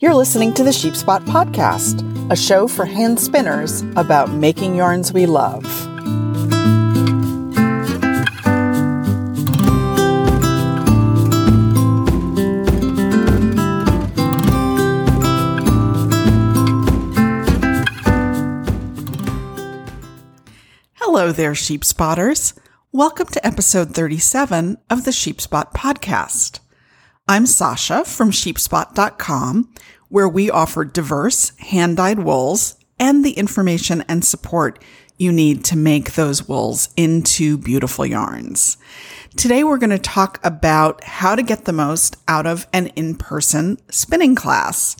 You're listening to the Sheepspot Podcast, a show for hand spinners about making yarns we love. Hello there, sheep spotters. Welcome to episode 37 of the Sheepspot Podcast. I'm Sasha from Sheepspot.com, where we offer diverse hand-dyed wools and the information and support you need to make those wools into beautiful yarns. Today we're going to talk about how to get the most out of an in-person spinning class.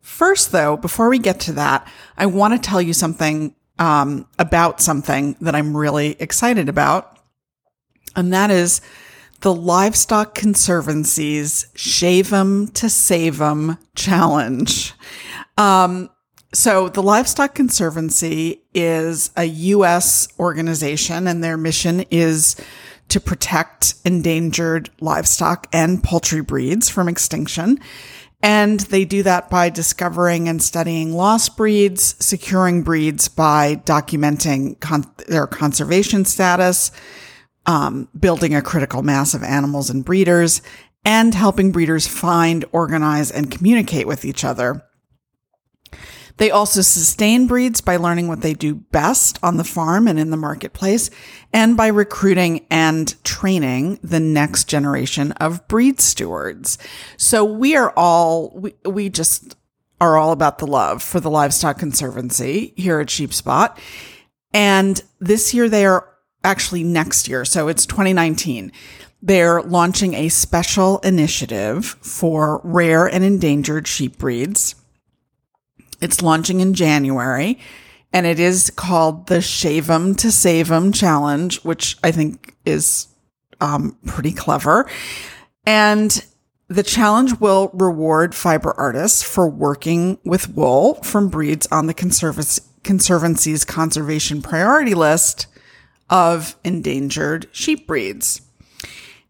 First, though, before we get to that, I want to tell you something about something that I'm really excited about, and that is the Livestock Conservancy's Shave 'Em to Save 'Em Challenge. So the Livestock Conservancy is a U.S. organization, and their mission is to protect endangered livestock and poultry breeds from extinction. And they do that by discovering and studying lost breeds, securing breeds by documenting their conservation status, building a critical mass of animals and breeders, and helping breeders find, organize, and communicate with each other. They also sustain breeds by learning what they do best on the farm and in the marketplace, and by recruiting and training the next generation of breed stewards. So we are all about the love for the Livestock Conservancy here at Sheepspot. And this year they are actually next year, so it's 2019, they're launching a special initiative for rare and endangered sheep breeds. It's launching in January, and it is called the Shave 'Em to Save 'Em Challenge, which I think is pretty clever. And the challenge will reward fiber artists for working with wool from breeds on the Conservancy's conservation priority list of endangered sheep breeds.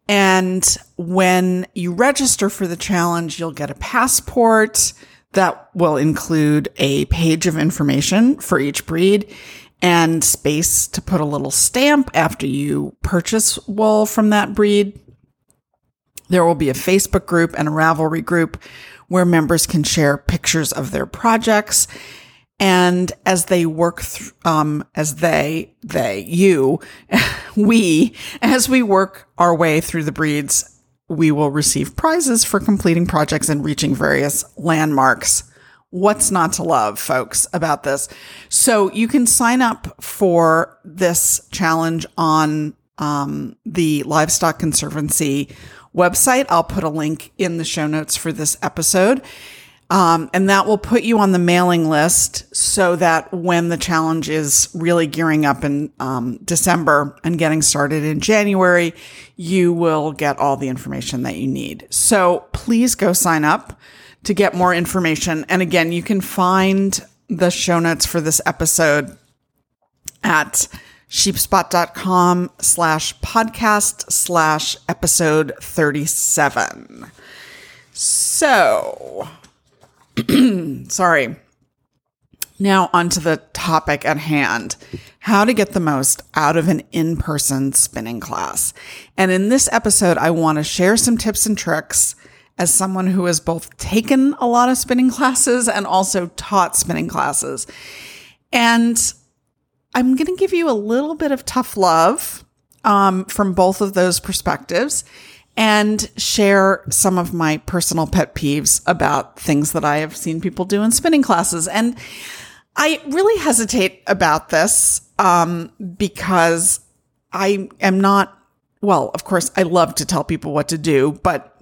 And when you register for the challenge, you'll get a passport that will include a page of information for each breed and space to put a little stamp after you purchase wool from that breed. There will be a Facebook group and a Ravelry group where members can share pictures of their projects. And as they work, as we work our way through the breeds, we will receive prizes for completing projects and reaching various landmarks. What's not to love, folks, about this? So you can sign up for this challenge on the Livestock Conservancy website. I'll put a link in the show notes for this episode. And that will put you on the mailing list so that when the challenge is really gearing up in December and getting started in January, you will get all the information that you need. So please go sign up to get more information. And again, you can find the show notes for this episode at sheepspot.com/podcast/episode 37. So... sorry. Now onto the topic at hand, how to get the most out of an in-person spinning class. And in this episode, I want to share some tips and tricks as someone who has both taken a lot of spinning classes and also taught spinning classes. And I'm going to give you a little bit of tough love from both of those perspectives, and share some of my personal pet peeves about things that I have seen people do in spinning classes. And I really hesitate about this because I am not, well, of course, I love to tell people what to do, but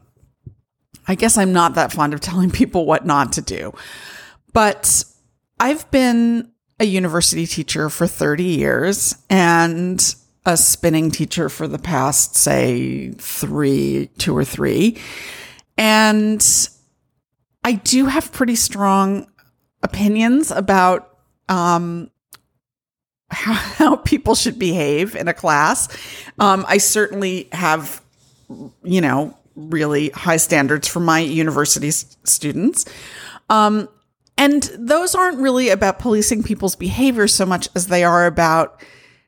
I guess I'm not that fond of telling people what not to do. But I've been a university teacher for 30 years and a spinning teacher for the past, say, two or three. And I do have pretty strong opinions about how people should behave in a class. I certainly have, really high standards for my university students. And those aren't really about policing people's behavior so much as they are about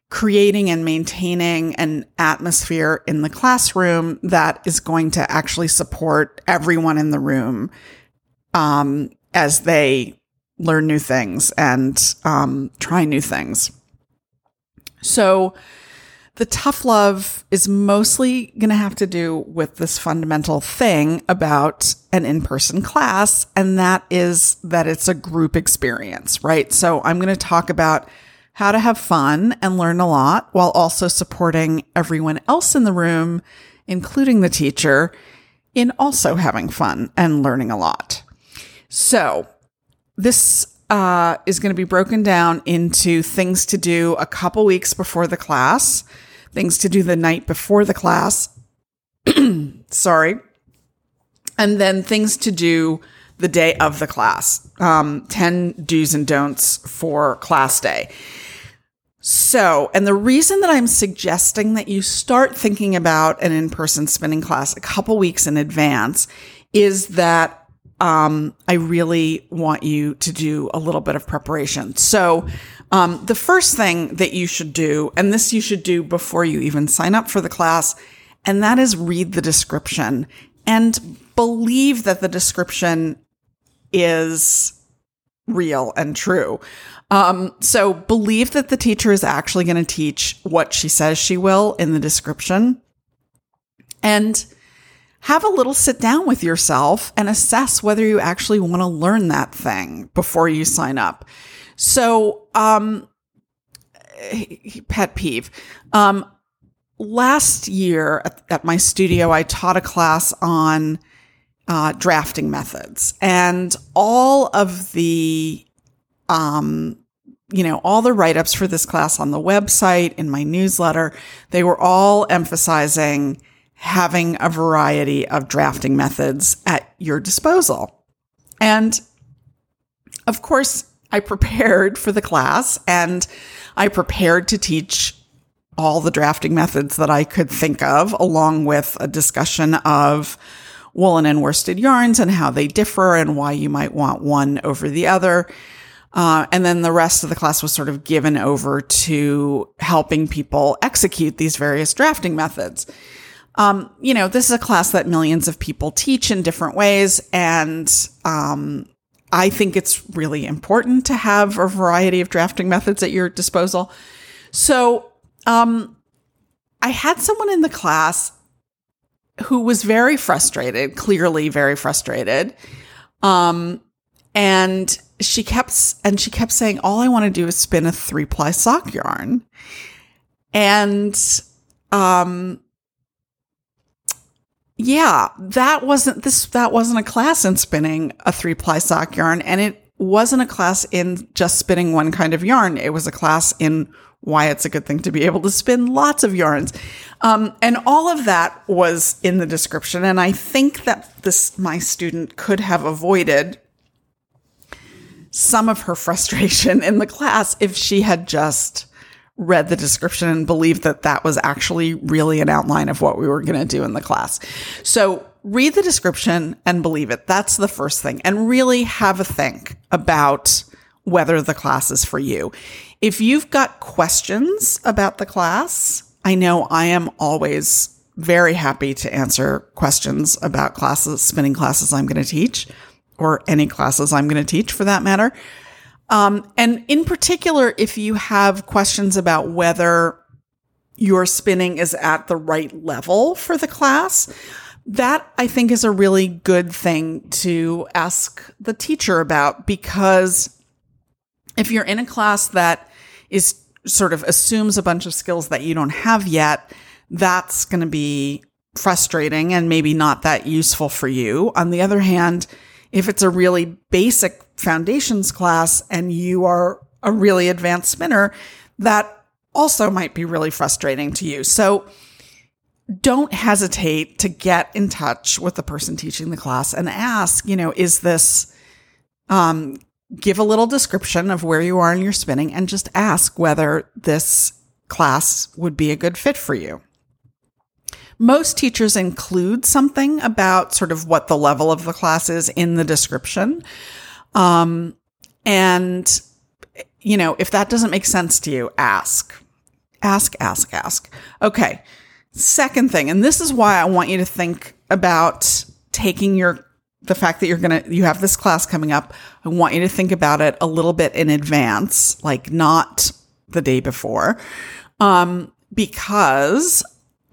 creating and maintaining an atmosphere in the classroom that is going to actually support everyone in the room as they learn new things and try new things. So the tough love is mostly going to have to do with this fundamental thing about an in-person class, and that is that it's a group experience, right? So I'm going to talk about how to have fun and learn a lot while also supporting everyone else in the room, including the teacher, in also having fun and learning a lot. So this is going to be broken down into things to do a couple weeks before the class, things to do the night before the class, sorry, and then things to do the day of the class, 10 do's and don'ts for class day. So, and the reason that I'm suggesting that you start thinking about an in-person spinning class a couple weeks in advance is that I really want you to do a little bit of preparation. So the first thing that you should do, and this you should do before you even sign up for the class, and that is read the description and believe that the description is real and true. So believe that the teacher is actually going to teach what she says she will in the description. And have a little sit down with yourself and assess whether you actually want to learn that thing before you sign up. So, pet peeve. Last year at my studio, I taught a class on drafting methods, and all of the, all the write-ups for this class on the website, in my newsletter, they were all emphasizing having a variety of drafting methods at your disposal. And of course, I prepared for the class and I prepared to teach all the drafting methods that I could think of, along with a discussion of woolen and worsted yarns and how they differ and why you might want one over the other. And then the rest of the class was sort of given over to helping people execute these various drafting methods. This is a class that millions of people teach in different ways. And, I think it's really important to have a variety of drafting methods at your disposal. So, I had someone in the class who was very frustrated, clearly very frustrated. And she kept saying, all I want to do is spin a 3-ply sock yarn. And, yeah, that wasn't a class in spinning a 3-ply sock yarn, and it wasn't a class in just spinning one kind of yarn. It was a class in why it's a good thing to be able to spin lots of yarns. And all of that was in the description, and I think that my student could have avoided some of her frustration in the class if she had just read the description and believed that that was actually really an outline of what we were going to do in the class. So read the description and believe it. That's the first thing. And really have a think about whether the class is for you. If you've got questions about the class, I know I am always very happy to answer questions about classes, spinning classes I'm going to teach, or any classes I'm going to teach for that matter. And in particular, if you have questions about whether your spinning is at the right level for the class, that I think is a really good thing to ask the teacher about, because if you're in a class that is sort of assumes a bunch of skills that you don't have yet, that's going to be frustrating and maybe not that useful for you. On the other hand, if it's a really basic foundations class and you are a really advanced spinner, that also might be really frustrating to you. So don't hesitate to get in touch with the person teaching the class and ask, is this, give a little description of where you are in your spinning and just ask whether this class would be a good fit for you. Most teachers include something about sort of what the level of the class is in the description. And, you know, if that doesn't make sense to you, ask. Okay. Second thing, and this is why I want you to think about taking the fact that you have this class coming up. I want you to think about it a little bit in advance, like not the day before, because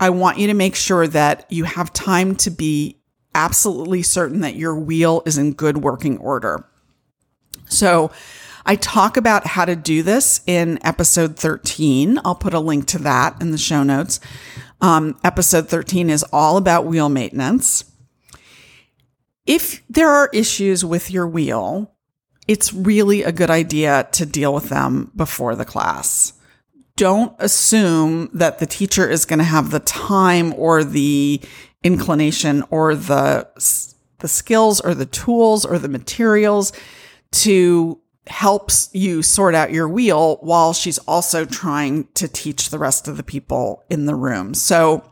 I want you to make sure that you have time to be absolutely certain that your wheel is in good working order. So I talk about how to do this in episode 13. I'll put a link to that in the show notes. Episode 13 is all about wheel maintenance. If there are issues with your wheel, it's really a good idea to deal with them before the class. Don't assume that the teacher is going to have the time or the inclination or the skills or the tools or the materials to help you sort out your wheel while she's also trying to teach the rest of the people in the room. So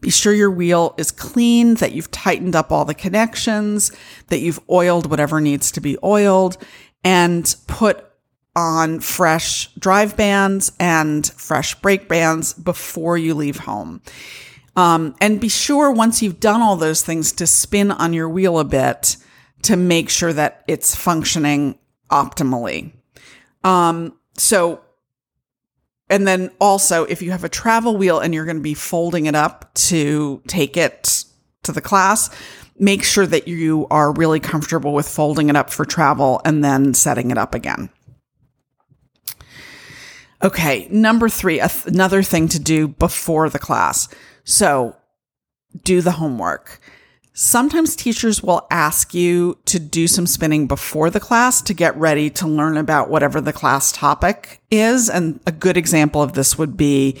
be sure your wheel is clean, that you've tightened up all the connections, that you've oiled whatever needs to be oiled, and put on fresh drive bands and fresh brake bands before you leave home. And be sure once you've done all those things to spin on your wheel a bit to make sure that it's functioning optimally. And then also, if you have a travel wheel and you're going to be folding it up to take it to the class, make sure that you are really comfortable with folding it up for travel and then setting it up again. Okay, number three, another thing to do before the class. So do the homework. Sometimes teachers will ask you to do some spinning before the class to get ready to learn about whatever the class topic is. And a good example of this would be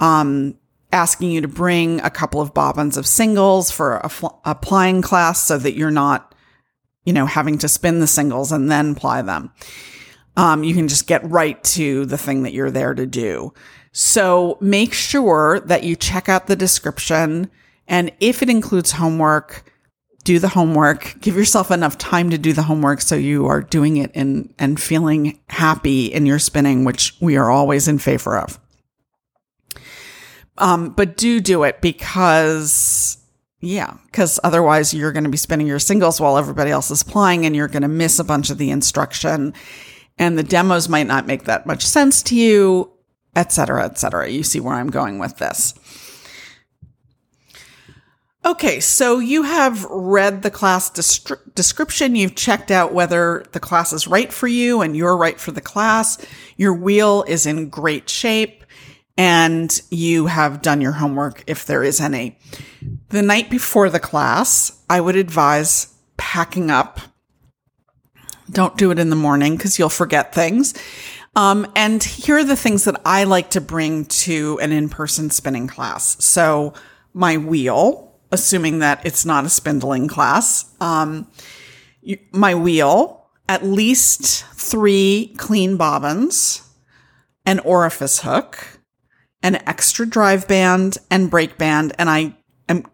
asking you to bring a couple of bobbins of singles for a plying class so that you're not, having to spin the singles and then ply them. You can just get right to the thing that you're there to do. So make sure that you check out the description. And if it includes homework, do the homework. Give yourself enough time to do the homework so you are doing it and feeling happy in your spinning, which we are always in favor of. But do it because otherwise you're going to be spinning your singles while everybody else is plying and you're going to miss a bunch of the instruction. And the demos might not make that much sense to you, et cetera, et cetera. You see where I'm going with this. Okay, so you have read the class description. You've checked out whether the class is right for you and you're right for the class. Your wheel is in great shape and you have done your homework if there is any. The night before the class, I would advise packing up. Don't do it in the morning because you'll forget things. And here are the things that I like to bring to an in-person spinning class. So my wheel, assuming that it's not a spindling class, my wheel, at least 3 clean bobbins, an orifice hook, an extra drive band and brake band. And I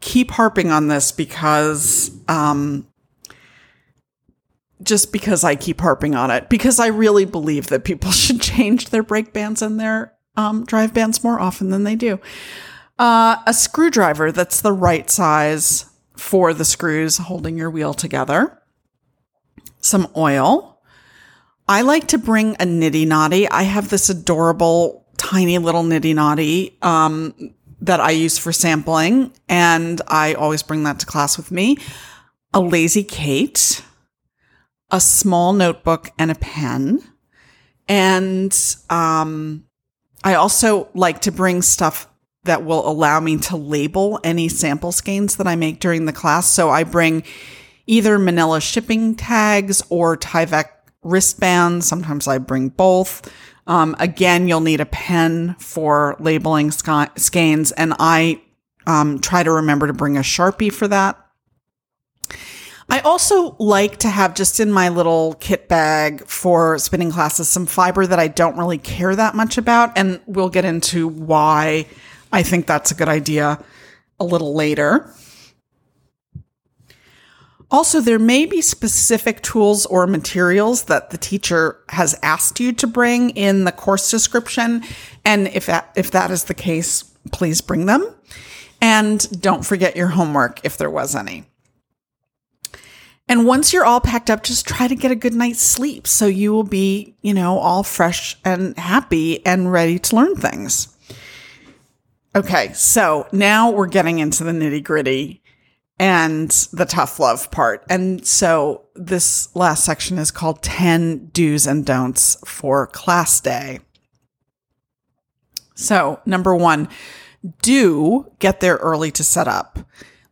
keep harping on this because I really believe that people should change their brake bands and their drive bands more often than they do. A screwdriver that's the right size for the screws holding your wheel together. Some oil. I like to bring a nitty knotty. I have this adorable tiny little nitty knotty that I use for sampling, and I always bring that to class with me. A Lazy Kate, a small notebook and a pen. And I also like to bring stuff that will allow me to label any sample skeins that I make during the class. So I bring either manila shipping tags or Tyvek wristbands. Sometimes I bring both. Again, you'll need a pen for labeling skeins. And I try to remember to bring a Sharpie for that. I also like to have just in my little kit bag for spinning classes some fiber that I don't really care that much about, and we'll get into why I think that's a good idea a little later. Also, there may be specific tools or materials that the teacher has asked you to bring in the course description. And if that is the case, please bring them. And don't forget your homework if there was any. And once you're all packed up, just try to get a good night's sleep so you will be, all fresh and happy and ready to learn things. Okay, so now we're getting into the nitty-gritty and the tough love part. And so this last section is called 10 Do's and Don'ts for Class Day. So, number one, do get there early to set up.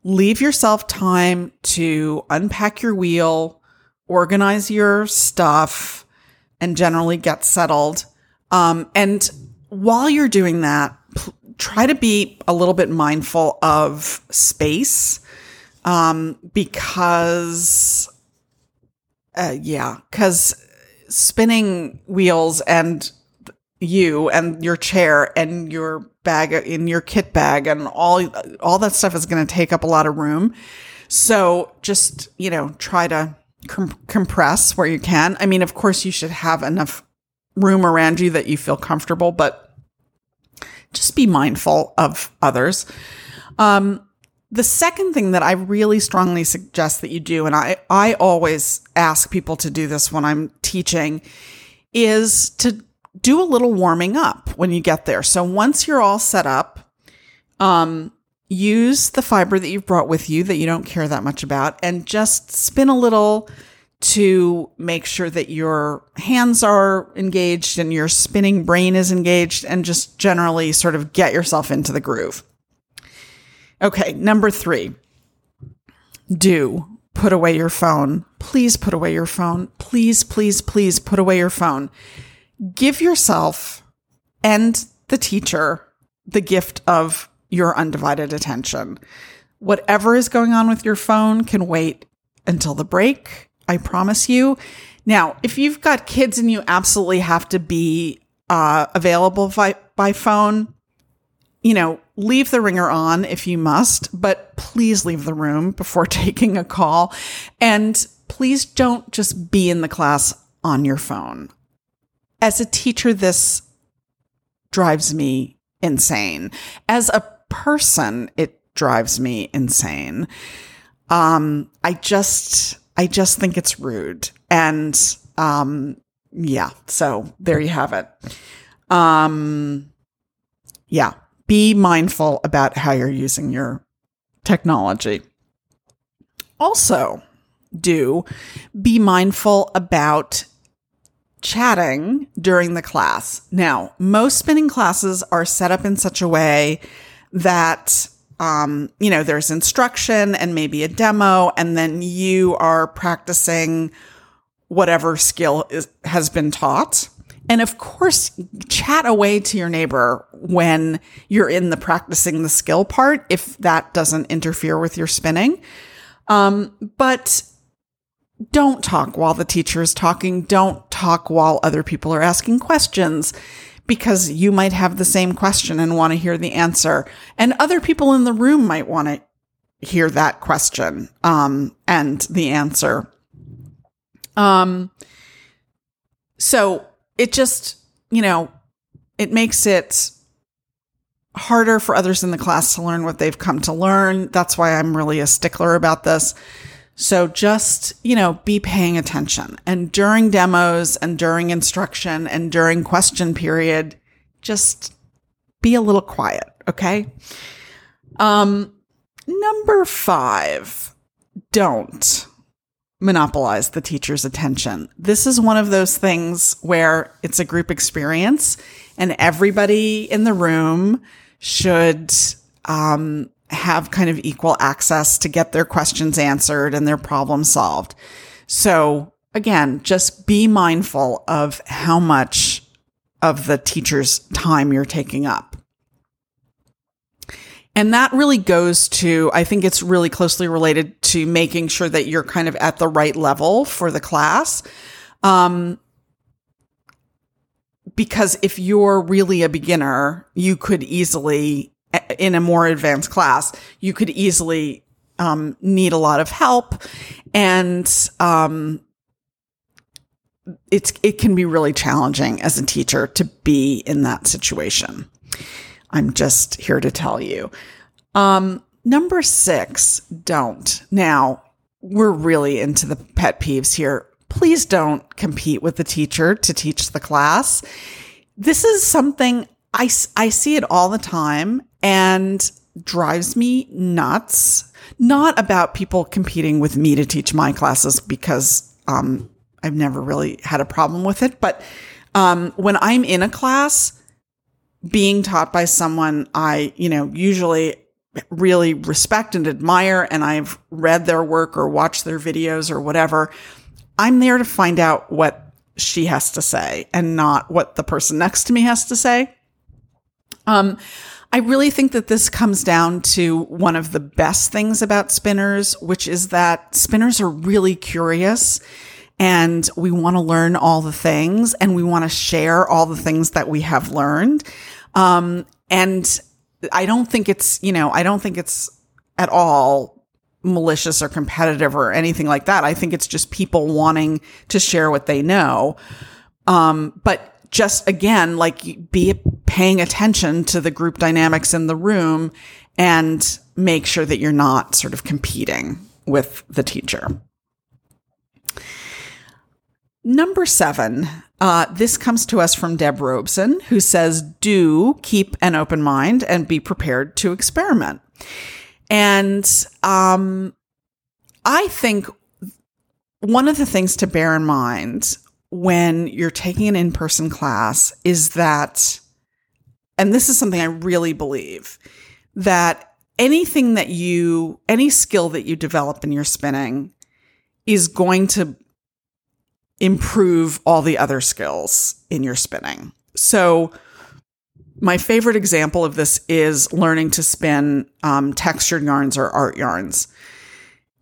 Leave yourself time to unpack your wheel, organize your stuff, and generally get settled. And while you're doing that, try to be a little bit mindful of space. Because spinning wheels and you and your chair and your bag in your kit bag and all that stuff is going to take up a lot of room. So just, try to compress where you can. I mean, of course you should have enough room around you that you feel comfortable, but just be mindful of others. The second thing that I really strongly suggest that you do, and I always ask people to do this when I'm teaching, is to do a little warming up when you get there. So once you're all set up, use the fiber that you've brought with you that you don't care that much about, and just spin a little to make sure that your hands are engaged and your spinning brain is engaged, and just generally sort of get yourself into the groove. Okay, number 3, do put away your phone. Please put away your phone. Please, please, please put away your phone. Give yourself and the teacher the gift of your undivided attention. Whatever is going on with your phone can wait until the break, I promise you. Now, if you've got kids and you absolutely have to be available by phone, leave the ringer on if you must, but please leave the room before taking a call. And please don't just be in the class on your phone. As a teacher, this drives me insane. As a person, it drives me insane. I just think it's rude. And so there you have it. Be mindful about how you're using your technology. Also, do be mindful about chatting during the class. Now, most spinning classes are set up in such a way that, there's instruction and maybe a demo, and then you are practicing whatever skill has been taught. And of course, chat away to your neighbor when you're in the practicing the skill part, if that doesn't interfere with your spinning. But don't talk while the teacher is talking. Don't talk while other people are asking questions, because you might have the same question and want to hear the answer. And other people in the room might want to hear that question, and the answer. So it just, it makes it harder for others in the class to learn what they've come to learn. That's why I'm really a stickler about this. So just, be paying attention. And during demos and during instruction and during question period, just be a little quiet, okay? Number 5, don't monopolize the teacher's attention. This is one of those things where it's a group experience and everybody in the room should have kind of equal access to get their questions answered and their problems solved. So again, just be mindful of how much of the teacher's time you're taking up. And that really goes to, I think it's really closely related to making sure that you're kind of at the right level for the class. Because if you're really a beginner, you could easily in a more advanced class, you could easily need a lot of help, and it can be really challenging as a teacher to be in that situation. I'm just here to tell you. Number 6, don't. Now, we're really into the pet peeves here. Please don't compete with the teacher to teach the class. This is something I see it all the time and drives me nuts. Not about people competing with me to teach my classes, because I've never really had a problem with it. But when I'm in a class being taught by someone I, usually really respect and admire, and I've read their work or watched their videos or whatever, I'm there to find out what she has to say and not what the person next to me has to say. I really think that this comes down to one of the best things about spinners, which is that spinners are really curious, and we want to learn all the things, and we want to share all the things that we have learned. And I don't think it's, I don't think it's at all malicious or competitive or anything like that. I think it's just people wanting to share what they know. But just again, be paying attention to the group dynamics in the room and make sure that you're not sort of competing with the teacher. Number 7, this comes to us from Deb Robson, who says, do keep an open mind and be prepared to experiment. And I think one of the things to bear in mind when you're taking an in-person class is that, and this is something I really believe, that any skill that you develop in your spinning is going to improve all the other skills in your spinning. So my favorite example of this is learning to spin textured yarns or art yarns.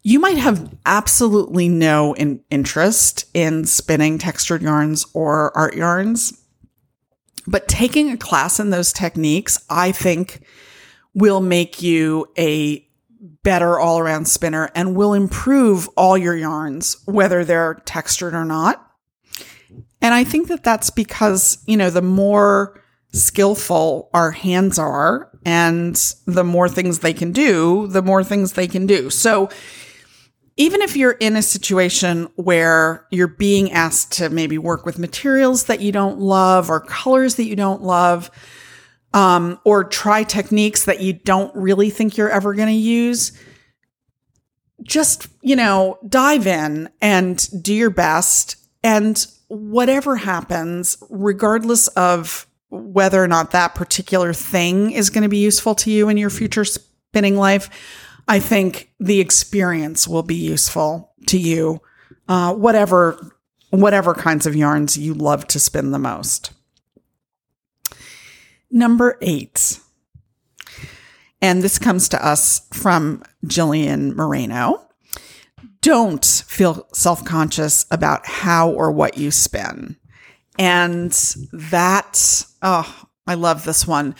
You might have absolutely no interest in spinning textured yarns or art yarns, but taking a class in those techniques, I think, will make you a better all-around spinner and will improve all your yarns, whether they're textured or not. And I think that that's because, the more skillful our hands are, and the more things they can do. So even if you're in a situation where you're being asked to maybe work with materials that you don't love or colors that you don't love, or try techniques that you don't really think you're ever going to use, just, dive in and do your best. And whatever happens, regardless of whether or not that particular thing is going to be useful to you in your future spinning life, I think the experience will be useful to you, whatever kinds of yarns you love to spin the most. Number 8, and this comes to us from Jillian Moreno. Don't feel self-conscious about how or what you spin. And that, I love this one,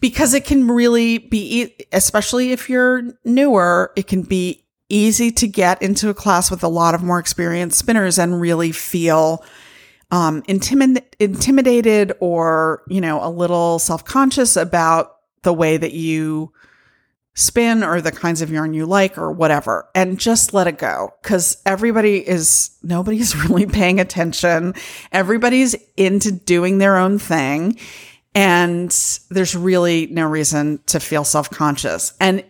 because it can really be, especially if you're newer, it can be easy to get into a class with a lot of more experienced spinners and really feel intimidated or, a little self-conscious about the way that you spin or the kinds of yarn you like or whatever, and just let it go, because nobody's really paying attention. Everybody's into doing their own thing, and there's really no reason to feel self-conscious. And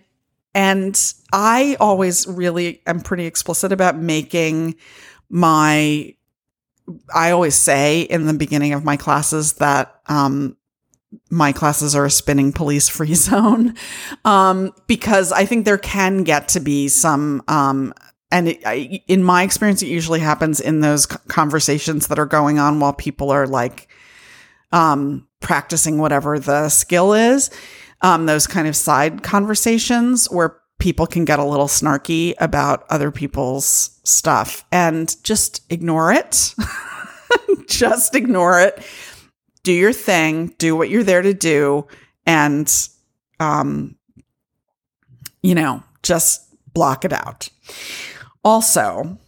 I always really am pretty explicit about I always say in the beginning of my classes that my classes are a spinning police-free zone, because I think there can get to be some, in my experience, it usually happens in those conversations that are going on while people are practicing whatever the skill is, those kind of side conversations where people can get a little snarky about other people's stuff, and just ignore it. Just ignore it. Do your thing, do what you're there to do, and just block it out. Also,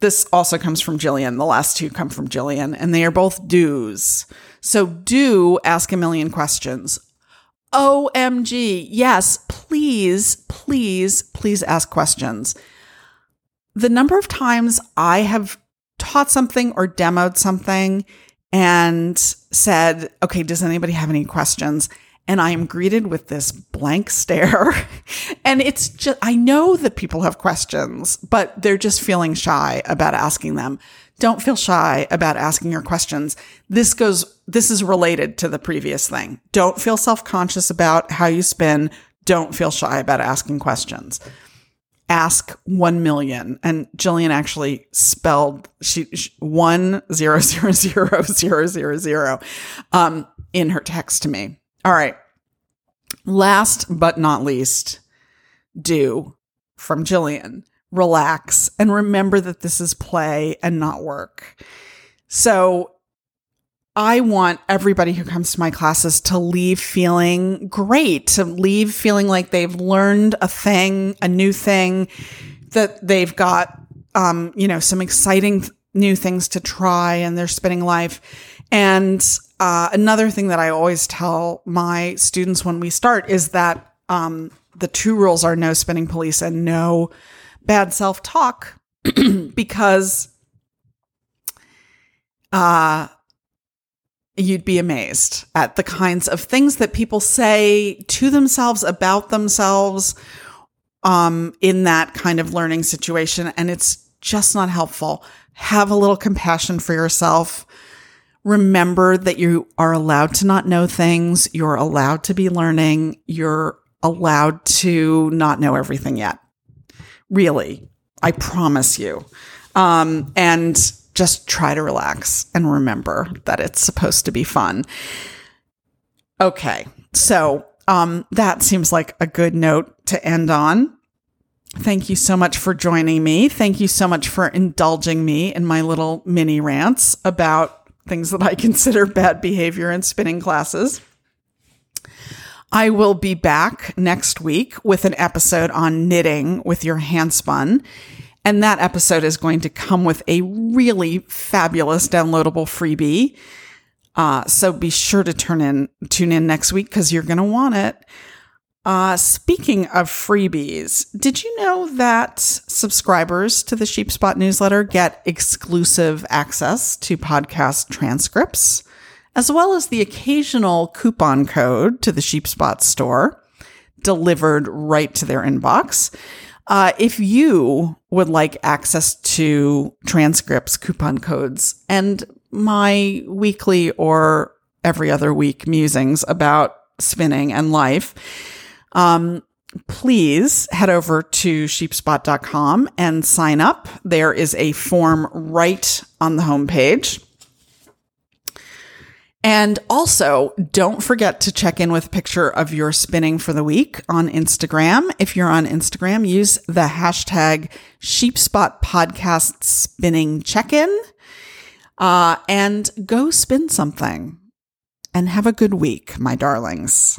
this also comes from Jillian. The last two come from Jillian, and they are both do's. So do ask a million questions. OMG. Yes, please ask questions. The number of times I have taught something or demoed something and said, okay, does anybody have any questions? And I am greeted with this blank stare. And it's just, I know that people have questions, but they're just feeling shy about asking them. Don't feel shy about asking your questions. This is related to the previous thing. Don't feel self-conscious about how you spin. Don't feel shy about asking questions. Ask 1 million. And Jillian actually spelled 1000000 in her text to me. All right. Last but not least, do from Jillian. Relax and remember that this is play and not work. So I want everybody who comes to my classes to leave feeling great, to leave feeling like they've learned a thing, a new thing, that they've got, some exciting new things to try in their spinning life. And another thing that I always tell my students when we start is that the two rules are no spinning police and no bad self-talk, because you'd be amazed at the kinds of things that people say to themselves about themselves in that kind of learning situation. And it's just not helpful. Have a little compassion for yourself. Remember that you are allowed to not know things. You're allowed to be learning. You're allowed to not know everything yet. Really, I promise you. And just try to relax and remember that it's supposed to be fun. Okay, so that seems like a good note to end on. Thank you so much for joining me. Thank you so much for indulging me in my little mini rants about things that I consider bad behavior in spinning classes. I will be back next week with an episode on knitting with your handspun. And that episode is going to come with a really fabulous downloadable freebie. So be sure to tune in next week because you're going to want it. Speaking of freebies, did you know that subscribers to the Sheepspot newsletter get exclusive access to podcast transcripts, as well as the occasional coupon code to the Sheepspot store delivered right to their inbox? If you would like access to transcripts, coupon codes, and my weekly or every other week musings about spinning and life, please head over to Sheepspot.com and sign up. There is a form right on the homepage. And also, don't forget to check in with a picture of your spinning for the week on Instagram. If you're on Instagram, use the hashtag #SheepspotPodcastSpinningCheck-in and go spin something. And have a good week, my darlings.